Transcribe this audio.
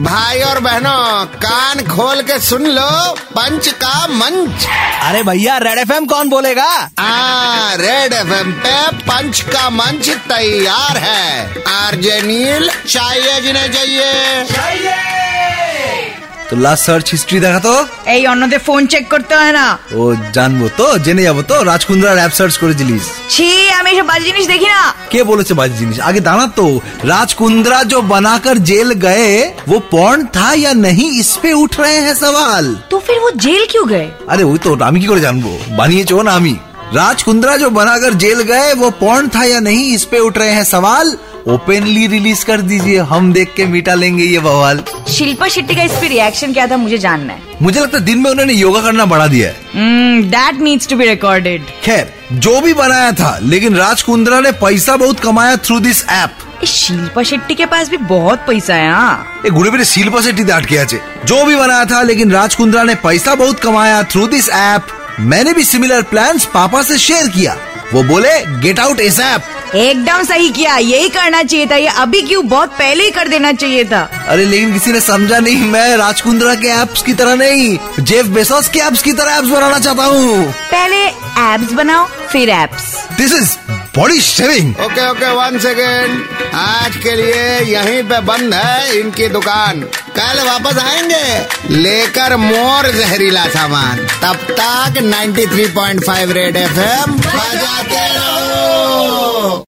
भाई और बहनों कान खोल के सुन लो पंच का मंच। अरे भैया रेड एफएम कौन बोलेगा? रेड एफएम पे पंच का मंच तैयार है। आरजे नील चाहिए जिन्हें चाहिए। तो लास्ट सर्च हिस्ट्री देखा तो এই অন্যদের ফোন চেক করতে হয় না। ও জানবো তো, জেনে যাবো তো। রাজ কুন্দ্রার অ্যাপ সার্চ করে জিনিস। ছি, আমি এসব বাজে জিনিস দেখি না। কে বলেছে বাজে জিনিস? আগে দাঁড়া তো। রাজ কুন্দ্रा जो बनाकर जेल गए वो पॉर्न था या नहीं, इस पे उठ रहे हैं सवाल। तो फिर वो जेल क्यों गए? अरे वो तो আমি কি করে জানবো, বানিয়েছো না আমি। রাজ কুন্দ্रा जो बनाकर जेल गए वो पॉर्न था या नहीं, इस पे उठ रहे हैं सवाल। ओपनली रिलीज कर दीजिए, हम देख के मिटा लेंगे ये बवाल। शिल्पा शेट्टी का इस पे रिएक्शन क्या था मुझे जानना है। मुझे लगता है दिन में उन्होंने योगा करना बढ़ा दिया है। That needs to be recorded. खैर जो भी बनाया था, लेकिन राज कुंद्रा ने पैसा बहुत कमाया through this app. Shilpa Shetty के पास भी बहुत पैसा है। हाँ, गुड़े मेरे शिल्पा शेट्टी दाटके आचे। जो भी बनाया था लेकिन राज कुंद्रा ने पैसा बहुत कमाया थ्रू दिस ऐप। मैंने भी सिमिलर प्लान्स पापा से शेयर किया, वो बोले गेट आउट इस ऐप। एकदम सही किया, यही करना चाहिए था। ये अभी क्यों, बहुत पहले ही कर देना चाहिए था। अरे लेकिन किसी ने समझा नहीं। मैं राज कुंद्रा के एप्स की तरह नहीं, जेफ बेसोस के एप्स की तरह एप्स बनाना चाहता हूँ। पहले एप्स बनाओ फिर apps. This is body shaving. Okay, one second, आज के लिए यहीं पे बंद है इनकी दुकान। कल वापस आएंगे लेकर मोर जहरीला सामान। तब तक 93.5 रेड FM बजाते रहो।